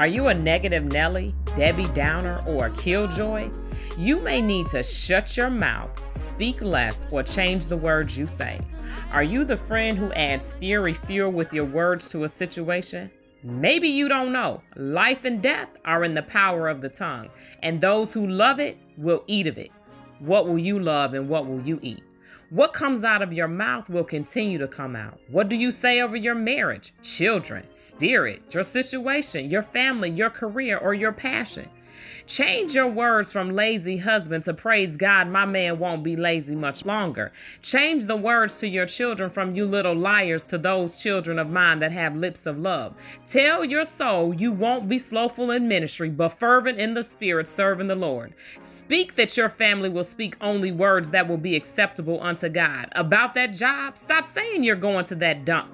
Are you a negative Nelly, Debbie Downer, or a killjoy? You may need to shut your mouth, speak less, or change the words you say. Are you the friend who adds fiery fuel with your words to a situation? Maybe you don't know. Life and death are in the power of the tongue, and those who love it will eat of it. What will you love and what will you eat? What comes out of your mouth will continue to come out. What do you say over your marriage, children, spirit, your situation, your family, your career, or your passion? Change your words from lazy husband to praise God, my man won't be lazy much longer. Change the words to your children from you little liars to those children of mine that have lips of love. Tell your soul you won't be slothful in ministry, but fervent in the spirit, serving the Lord. Speak that your family will speak only words that will be acceptable unto God. About that job, stop saying you're going to that dump.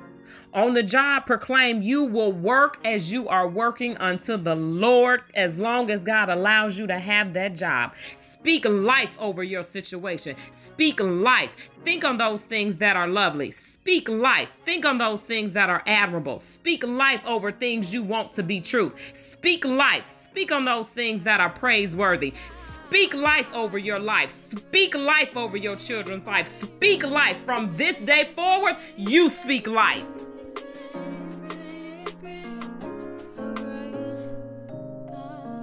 On the job, proclaim you will work as you are working unto the Lord as long as God allows you to have that job. Speak life over your situation. Speak life. Think on those things that are lovely. Speak life. Think on those things that are admirable. Speak life over things you want to be true. Speak life. Speak on those things that are praiseworthy. Speak life over your life. Speak life over your children's life. Speak life. From this day forward, you speak life.